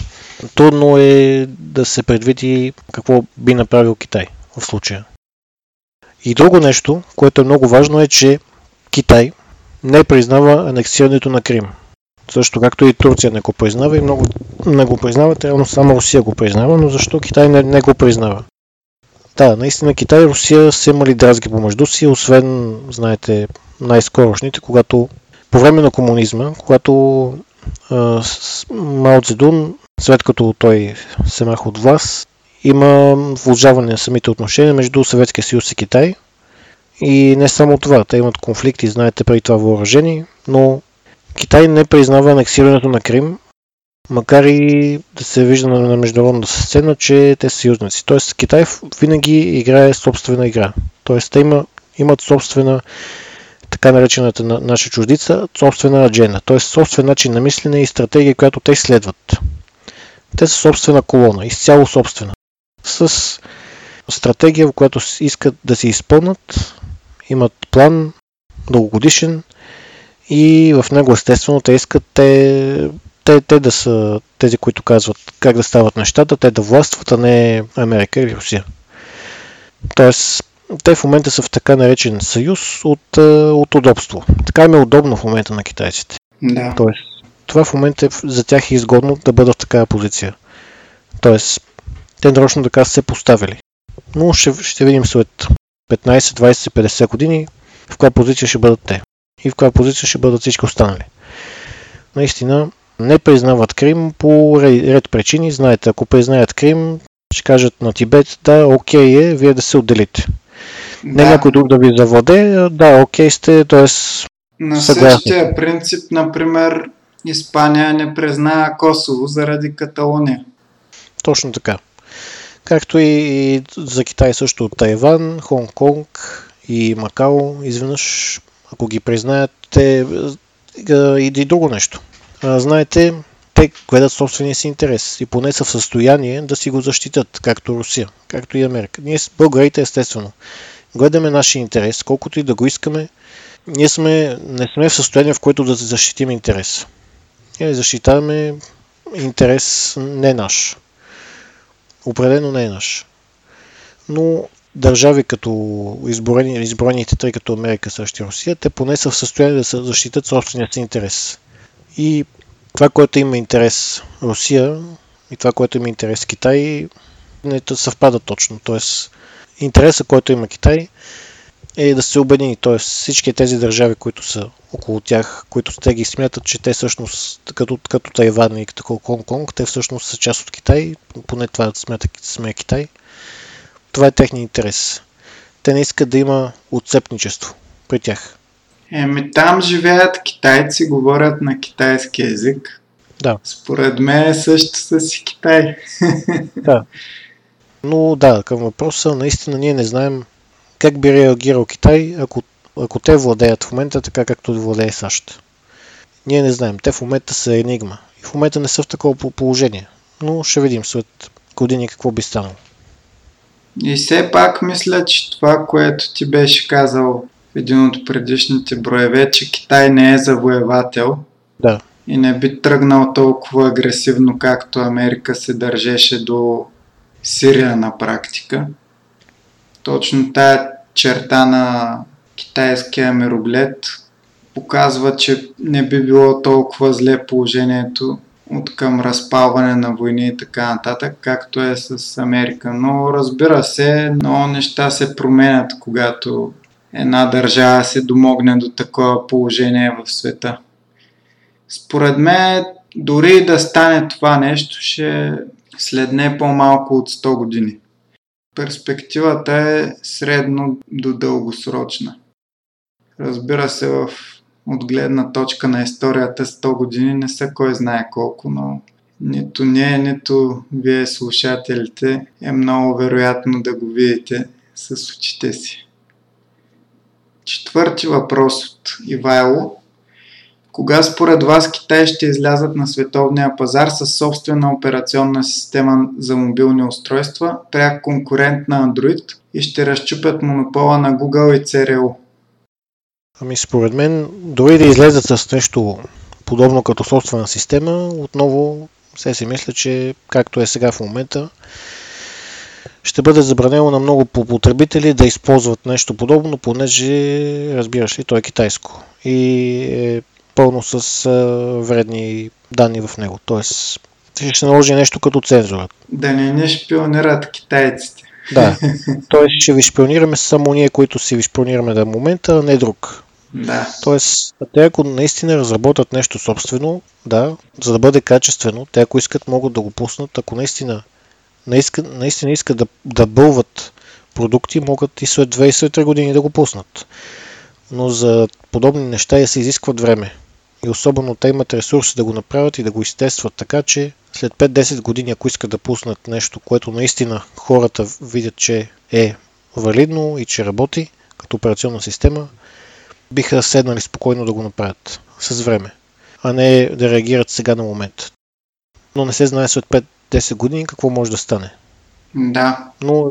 трудно е да се предвиди какво би направил Китай в случая. И друго нещо, което е много важно е, че Китай не признава анексирането на Крим. Също както и Турция не го признава и много не го признават, реално само Русия го признава, но защо Китай не, не го признава? Да, наистина Китай и Русия са имали дразги помежду си, освен, знаете, най-скорошните, когато по време на комунизма, когато а, с, Мао Цзедун, след като той се маха от власт, има влажаване на самите отношения между Съветския съюз и Китай. И не само това, те имат конфликти, знаете, преди това въоръжени, но Китай не признава анексирането на Крим, макар и да се вижда на международната сцена, че те са съюзници. Тоест Китай винаги играе собствена игра. Тоест те има, имат собствена, така наречената наша чуждица, собствена адженда. Тоест собствен начин на мислене и стратегия, която те следват. Те са собствена колона, изцяло собствена. С стратегия, в която искат да се изпълнат, имат план, дългогодишен, и в него естествено те искат те, те, те да са тези, които казват как да стават нещата, те да властват, а не Америка или Русия. Тоест, те в момента са в така наречен съюз от, от удобство. Така им е удобно в момента на китайците. Да. Тоест, това в момента за тях е изгодно да бъдат в такава позиция. Тоест, те нарочно така са се поставили. Но ще, ще видим след петнайсет, двайсет, петдесет години в коя позиция ще бъдат те. И в коя позиция ще бъдат всички останали. Наистина, не признават Крим по ред причини. Знаете, ако признаят Крим, ще кажат на Тибет, да, окей е, вие да се отделите. Да. Не някой друг да ви завладе, да, окей сте, т.е. на същия принцип, например, Испания не признава Косово заради Каталония. Точно така. Както и за Китай също Тайван, Хонконг и Макао изведнъж. Ако ги признаят, те и друго нещо. а, знаете, те гледат собствения си интерес и поне са в състояние да си го защитят, както Русия, както и Америка. Ние българите, естествено, гледаме нашия интерес, колкото и да го искаме, ние сме, не сме в състояние, в което да защитим интерес. Ние защитаваме интерес не наш. Определено не е наш. Но държави като изборени, изборените, тъй като Америка, САЩ и Русия, те поне са в състояние да се защитат собствения си интерес. И това, което има интерес Русия и това, което има интерес Китай, не съвпада точно. Тоест, интересът, който има Китай, е да се обедини. Тоест, всички тези държави, които са около тях, които те ги смятат, че те всъщност, като, като Тайван и като Хонконг, те всъщност са част от Китай, поне това смята, смята Китай. Това е техния интерес. Те не искат да има отцепничество при тях. Еми, там живеят китайци, говорят на китайски език. Да. Според мен също са си Китай. Да. Но да, към въпроса, наистина ние не знаем как би реагирал Китай, ако, ако те владеят в момента така, както владее САЩ. Ние не знаем. Те в момента са енигма. И в момента не са в такова положение. Но ще видим след години какво би станало. И все пак мисля, че това, което ти беше казал в един от предишните броеве, че Китай не е завоевател, да, и не би тръгнал толкова агресивно, както Америка се държеше до Сирия на практика. Точно тая черта на китайския мироглед показва, че не би било толкова зле положението от към разпалване на войни и така нататък, както е с Америка. Но разбира се, много неща се променят, когато една държава се домогне до такова положение в света. Според мен, дори да стане това нещо, ще следне по-малко от сто години. Перспективата е средно до дългосрочна. Разбира се, в от гледна точка на историята сто години не са кой знае колко, но нито ние, нито вие слушателите е много вероятно да го видите с очите си. Четвърти въпрос от Ивайло. Кога според вас Китай ще излязат на световния пазар със собствена операционна система за мобилни устройства, пряк конкурент на Android и ще разчупят монопола на Google и Си Ар Ел? Ами според мен, дори да излезат с нещо подобно като собствена система, отново все си мисля, че както е сега в момента, ще бъде забранено на много потребители да използват нещо подобно, понеже, разбираш ли, то е китайско и е пълно с вредни данни в него. Тоест, ще се наложи нещо като цензура. Да не ни шпионират китайците. Да, т.е. ще ви шпионираме само ние, които си ви шпионираме до момента, а не друг. Да. Тоест, те ако наистина разработят нещо собствено, да, за да бъде качествено, те ако искат могат да го пуснат, ако наистина наистина, наистина искат да, да бълват продукти, могат и след двайсет и три години да го пуснат. Но за подобни неща се изискват време. И особено те имат ресурси да го направят и да го изтестват, така че след пет-десет години, ако искат да пуснат нещо, което наистина хората видят, че е валидно и че работи като операционна система, биха седнали спокойно да го направят с време, а не да реагират сега на момент. Но не се знае след пет-десет години какво може да стане. Да. Но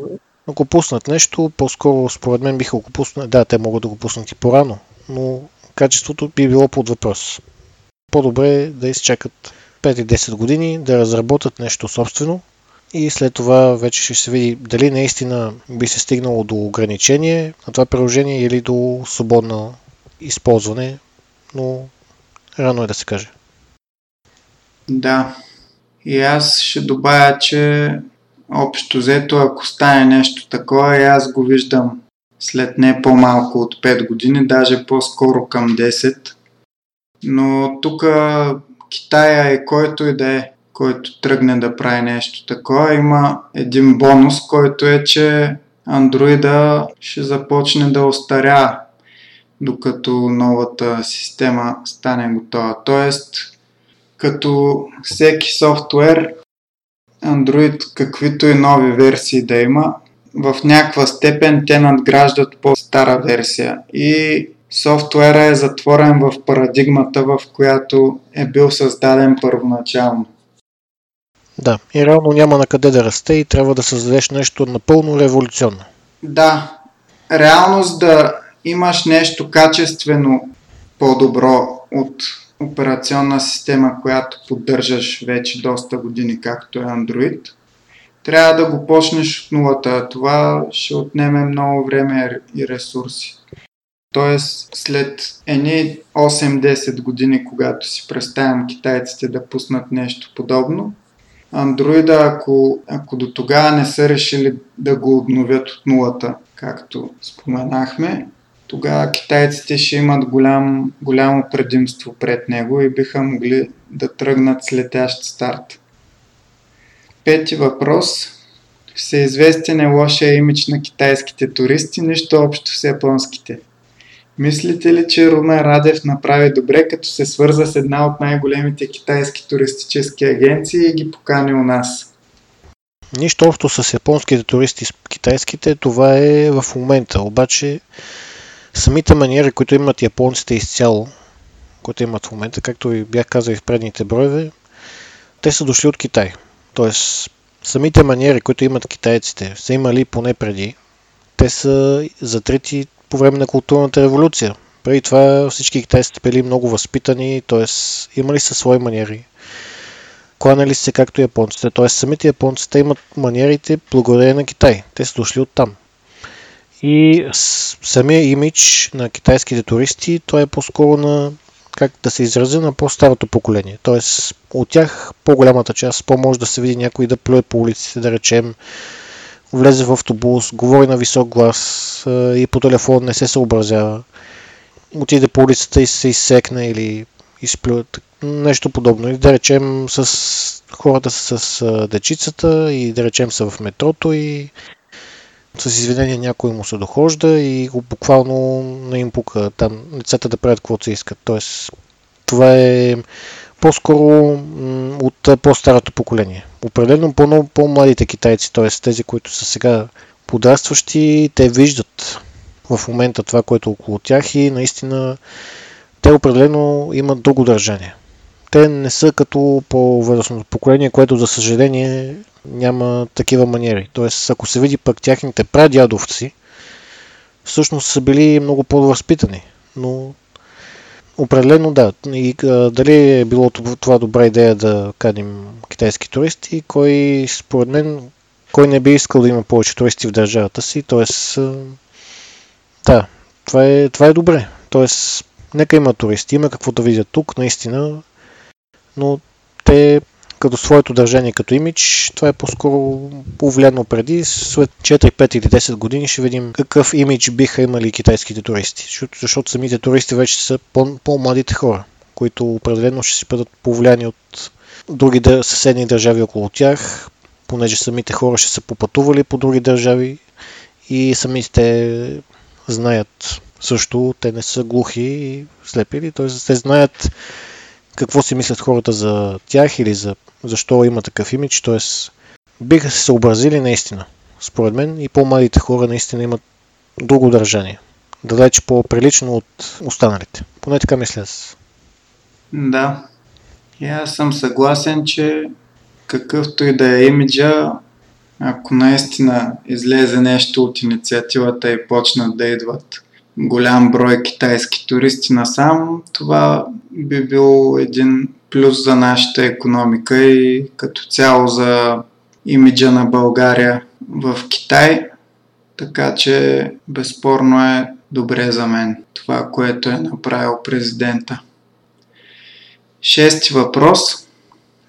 ако пуснат нещо, по-скоро според мен биха го пуснали. Да, те могат да го пуснат и по-рано, но качеството би било под въпрос. По-добре е да изчакат пет-десет години, да разработят нещо собствено и след това вече ще се види дали наистина би се стигнало до ограничение на това приложение или до свободно използване, но рано е да се каже. Да, и аз ще добавя, че общо взето, ако стане нещо такова, и аз го виждам след не по-малко от пет години, даже по-скоро към десет. Но тук Китая и който и да е, който тръгне да прави нещо такова, има един бонус, който е, че Android-а ще започне да остаря, докато новата система стане готова. Тоест, като всеки софтуер, Android, каквито и нови версии да има, в някаква степен те надграждат по-стара версия и софтуера е затворен в парадигмата, в която е бил създаден първоначално. Да, и реално няма на къде да расте и трябва да създадеш нещо напълно революционно. Да, реалност да имаш нещо качествено по-добро от операционна система, която поддържаш вече доста години, както е Android. Трябва да го почнеш от нулата, това ще отнеме много време и ресурси. Тоест, след едни осем-десет години, когато си представям китайците да пуснат нещо подобно, Андроида, ако, ако до тогава не са решили да го обновят от нулата, както споменахме, тогава китайците ще имат голям, голямо предимство пред него и биха могли да тръгнат с летящ старт. Пети въпрос. Всеизвестен е лошия имидж на китайските туристи, нищо общо с японските. Мислите ли, че Румен Радев направи добре, като се свърза с една от най-големите китайски туристически агенции и ги покани у нас? Нищо общо с японските туристи, с китайските, това е в момента. Обаче самите маниери, които имат японците изцяло, които имат в момента, както ви бях казал и в предните броеве, те са дошли от Китай. Тоест, самите маниери, които имат китайците, са имали поне преди, те са затрити по време на културната революция. Преди това всички китайците били много възпитани, т.е. имали са свои маниери. Кланали се както японците, т.е. самите японците имат маниерите благодарение на Китай. Те са дошли оттам. И самия имидж на китайските туристи, той е по-скоро на, как да се изразя, на по-старото поколение. Т.е. от тях по-голямата част, по-може да се види някой да плюе по улиците, да речем, влезе в автобус, говори на висок глас и по телефон не се съобразява. Отиде по улицата и се изсекне или изплюе, нещо подобно. И да речем с хората с дечицата и да речем са в метрото и с извинение някой му се дохожда и буквално не им пука там децата да правят каквото се искат. Тоест, това е по-скоро от по-старото поколение. Определено по- по-младите китайци, т.е. тези, които са сега подрастващи, те виждат в момента това, което е около тях и наистина те определено имат друго държание. Те не са като по-възрастното поколение, което за съжаление няма такива маниери. Т.е. ако се види пък тяхните прадядовци, всъщност са били много по-възпитани, но определено да. И а, дали е било това добра идея да каним китайски туристи, кой според мен, кой не би искал да има повече туристи в държавата си, т.е. да, това е, това е добре, т.е. нека има туристи, има какво да видят тук, наистина, но те като своето държание, като имидж, това е по-скоро повлияно преди, след четири, пет или десет години ще видим какъв имидж биха имали китайските туристи, защото, защото самите туристи вече са по- по-младите хора, които определено ще си бъдат повлияни от други дър... съседни държави около тях, понеже самите хора ще са попътували по други държави и самите знаят също, те не са глухи и слепили, т.е. те знаят какво си мислят хората за тях или за защо има такъв имидж, т.е. биха се съобразили наистина, според мен, и по-младите хора наистина имат друго държание, далеч по-прилично от останалите. Поне така мисля аз. Да, и аз съм съгласен, че какъвто и да е имиджа, ако наистина излезе нещо от инициативата и почнат да идват голям брой китайски туристи насам, това би бил един плюс за нашата економика и като цяло за имиджа на България в Китай, така че безспорно е добре за мен това, което е направил президента. Шести въпрос.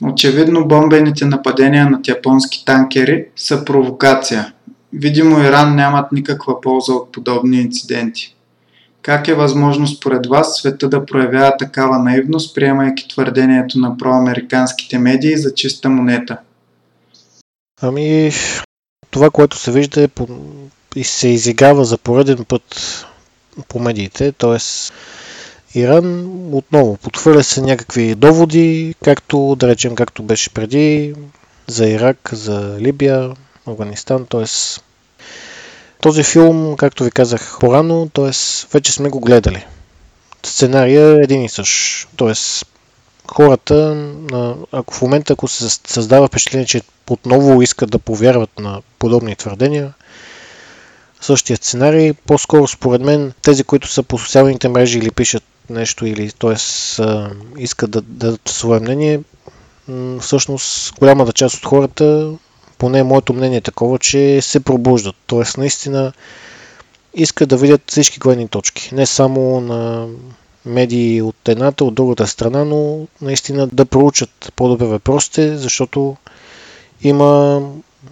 Очевидно бомбените нападения над японски танкери са провокация. Видимо Иран нямат никаква полза от подобни инциденти. Как е възможно според вас света да проявява такава наивност, приемайки твърдението на проамериканските медии за чиста монета? Ами, това, което се вижда е по... и се изиграва за пореден път по медиите, т.е. Иран отново подхвърля се някакви доводи, както да речем, както беше преди, за Ирак, за Либия, Афганистан, т.е. Този филм, както ви казах порано, т.е. вече сме го гледали. Сценария е един и същ. Т.е. хората, ако в момента ако се създава впечатление, че отново искат да повярват на подобни твърдения, същия сценарий, по-скоро според мен тези, които са по социалните мрежи или пишат нещо, или т.е. искат да дадат свое мнение, всъщност голямата част от хората, поне моето мнение е такова, че се пробуждат. Т.е. наистина искат да видят всички гледни точки. Не само на медии от едната, от другата страна, но наистина да проучат по-добре въпросите, защото има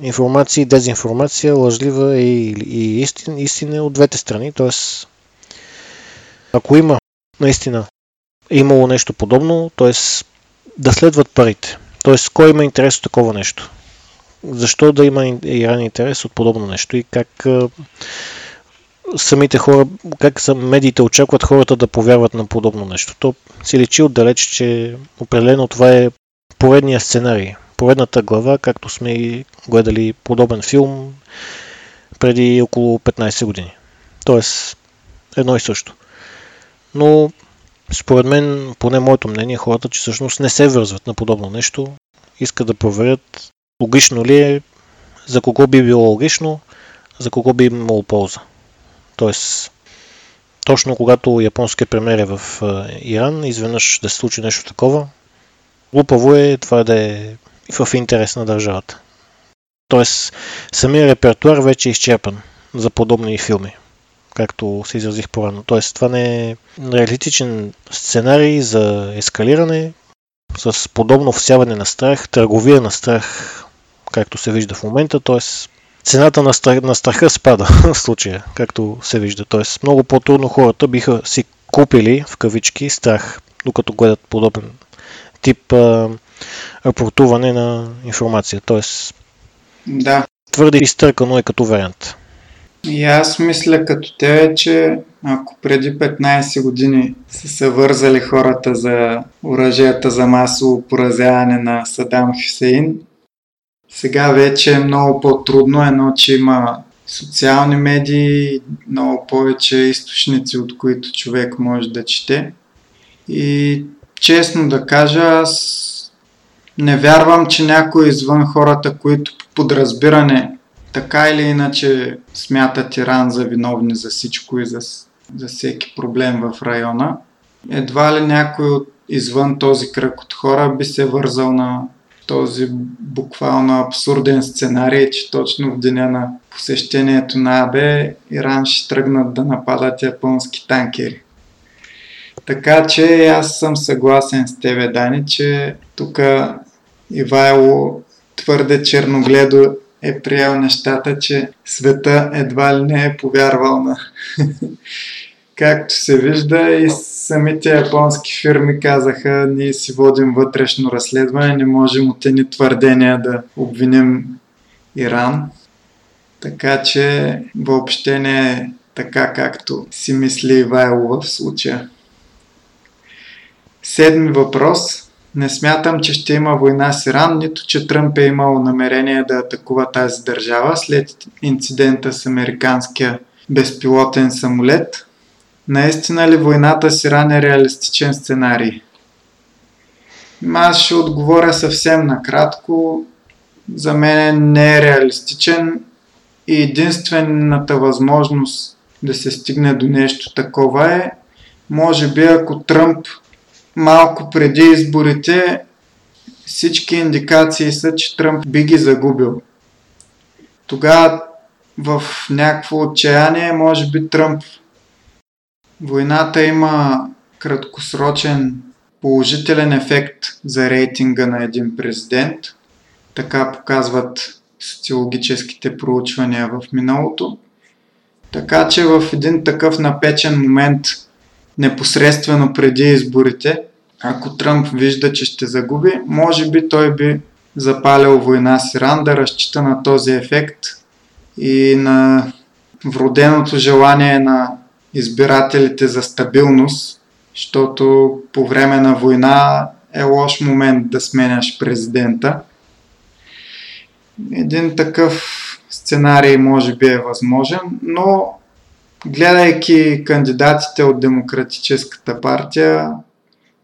информация и дезинформация, лъжлива и, и истин, истина от двете страни. Т.е. ако има наистина имало нещо подобно, т.е. да следват парите. Т.е. кой има интерес от такова нещо? Защо да има Иран интерес от подобно нещо и как а, самите хора, как са медиите очакват хората да повярват на подобно нещо? То си личи отдалеч, че определено това е поредния сценарий, поредната глава, както сме и гледали подобен филм преди около петнайсет години. Тоест, едно и също. Но, според мен, поне моето мнение, хората, че всъщност не се вързват на подобно нещо, искат да проверят логично ли е, за кого би било логично, за кого би имало полза. Тоест, точно когато японският премиер е в Иран, изведнъж да се случи нещо такова, глупаво е това да е в интерес на държавата. Тоест, самия репертуар вече е изчерпан за подобни филми, както се изразих по-рано. Тоест, това не е реалистичен сценарий за ескалиране, с подобно всяване на страх, търговия на страх, както се вижда в момента, т.е. цената на, страх, на страха спада в случая, както се вижда. Т.е. много по-трудно хората биха си купили, в кавички, страх, докато гледат подобен тип а, рапортуване на информация. Т.е. да. Твърде изтъркано е като вариант. И аз мисля като те, че ако преди петнайсет години са се вързали хората за оръжията за масово поразяване на Садам Хюсейн, сега вече е много по-трудно, едно, че има социални медии, много повече източници, от които човек може да чете. И честно да кажа, аз не вярвам, че някой извън хората, които по подразбиране така или иначе смятат Иран за виновни за всичко и за, за всеки проблем в района, едва ли някой от, извън този кръг от хора би се вързал на този буквално абсурден сценарий, че точно в деня на посещението на АБ Иран ще тръгнат да нападат японски танкери. Така че аз съм съгласен с тебе, Дани, че тук Ивайло твърде черногледо е приел нещата, че света едва ли не е повярвал на. Както се вижда, и самите японски фирми казаха, ние си водим вътрешно разследване, не можем от едни твърдения да обвиним Иран. Така че въобще не е така, както си мисли Ивайло в случая. Седми въпрос. Не смятам, че ще има война с Иран, нито че Тръмп е имал намерение да атакува тази държава след инцидента с американския безпилотен самолет. Наистина ли войната с Иран е реалистичен сценарий? Аз ще отговоря съвсем накратко. За мен не е реалистичен и единствената възможност да се стигне до нещо такова е, може би ако Тръмп малко преди изборите, всички индикации са, че Тръмп би ги загубил. Тогава в някакво отчаяние, може би Тръмп. Войната има краткосрочен положителен ефект за рейтинга на един президент. Така показват социологическите проучвания в миналото. Така че в един такъв напечен момент, непосредствено преди изборите, ако Тръмп вижда, че ще загуби, може би той би запалил война с Иран, да разчита на този ефект и на вроденото желание на избирателите за стабилност, защото по време на война е лош момент да сменяш президента. Един такъв сценарий може би е възможен, но гледайки кандидатите от Демократическата партия,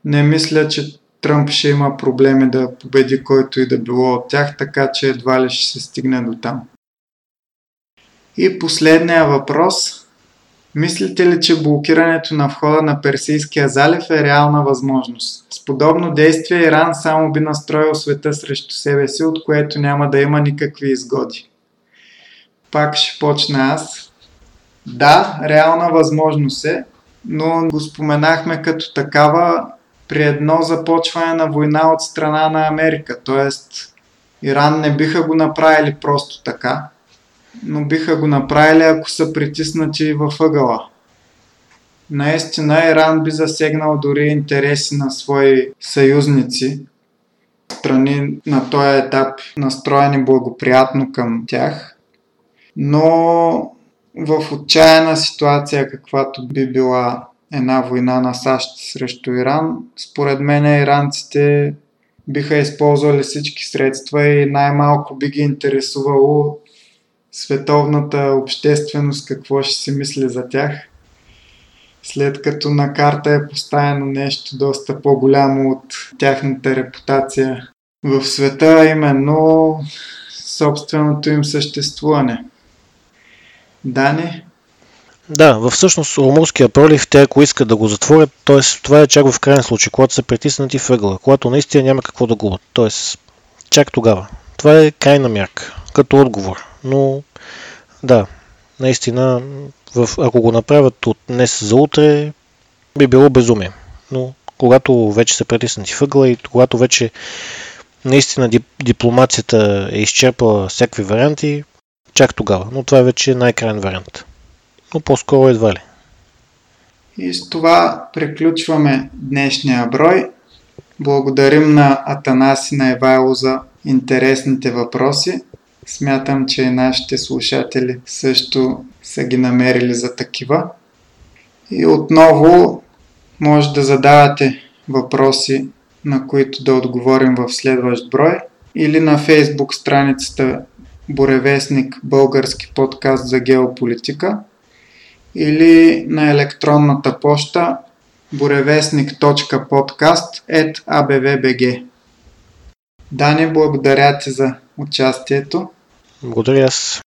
не мисля, че Тръмп ще има проблеми да победи който и да било от тях, така че едва ли ще се стигне до там. И последния въпрос. Мислите ли, че блокирането на входа на Персийския залив е реална възможност? С подобно действие Иран само би настроил света срещу себе си, от което няма да има никакви изгоди. Пак ще почна аз. Да, реална възможност е, но го споменахме като такава при едно започване на война от страна на Америка, т.е. Иран не биха го направили просто така, но биха го направили, ако са притиснати във ъгъла. Наистина Иран би засегнал дори интереси на свои съюзници, страни на този етап настроени благоприятно към тях, но в отчаяна ситуация, каквато би била една война на САЩ срещу Иран, според мен иранците биха използвали всички средства и най-малко би ги интересувало световната общественост какво ще си мисли за тях, след като на карта е поставено нещо доста по-голямо от тяхната репутация в света, именно собственото им съществуване. Дани? Да, всъщност Омурския пролив, те ако искат да го затворят, т.е. това е чак в крайен случай, когато са притиснати в ъгъла, когато наистина няма какво да губят, т.е. чак тогава. Това е крайна мярка, като отговор, но да, наистина, в, ако го направят от днес за утре, би било безумие, но когато вече са притиснати в ъгъла и когато вече наистина дипломацията е изчерпала всякакви варианти, чак тогава, но това е вече най-крайен вариант. Но по-скоро едва ли. И с това приключваме днешния брой. Благодарим на Атанас и на Ивайло за интересните въпроси. Смятам, че и нашите слушатели също са ги намерили за такива. И отново може да задавате въпроси, на които да отговорим в следващ брой, или на Facebook страницата Буревестник, български подкаст за геополитика, или на електронната поща буревестник точка подкаст ет а бе ве точка бе же. Дани, благодаря ти за участието. Благодаря аз.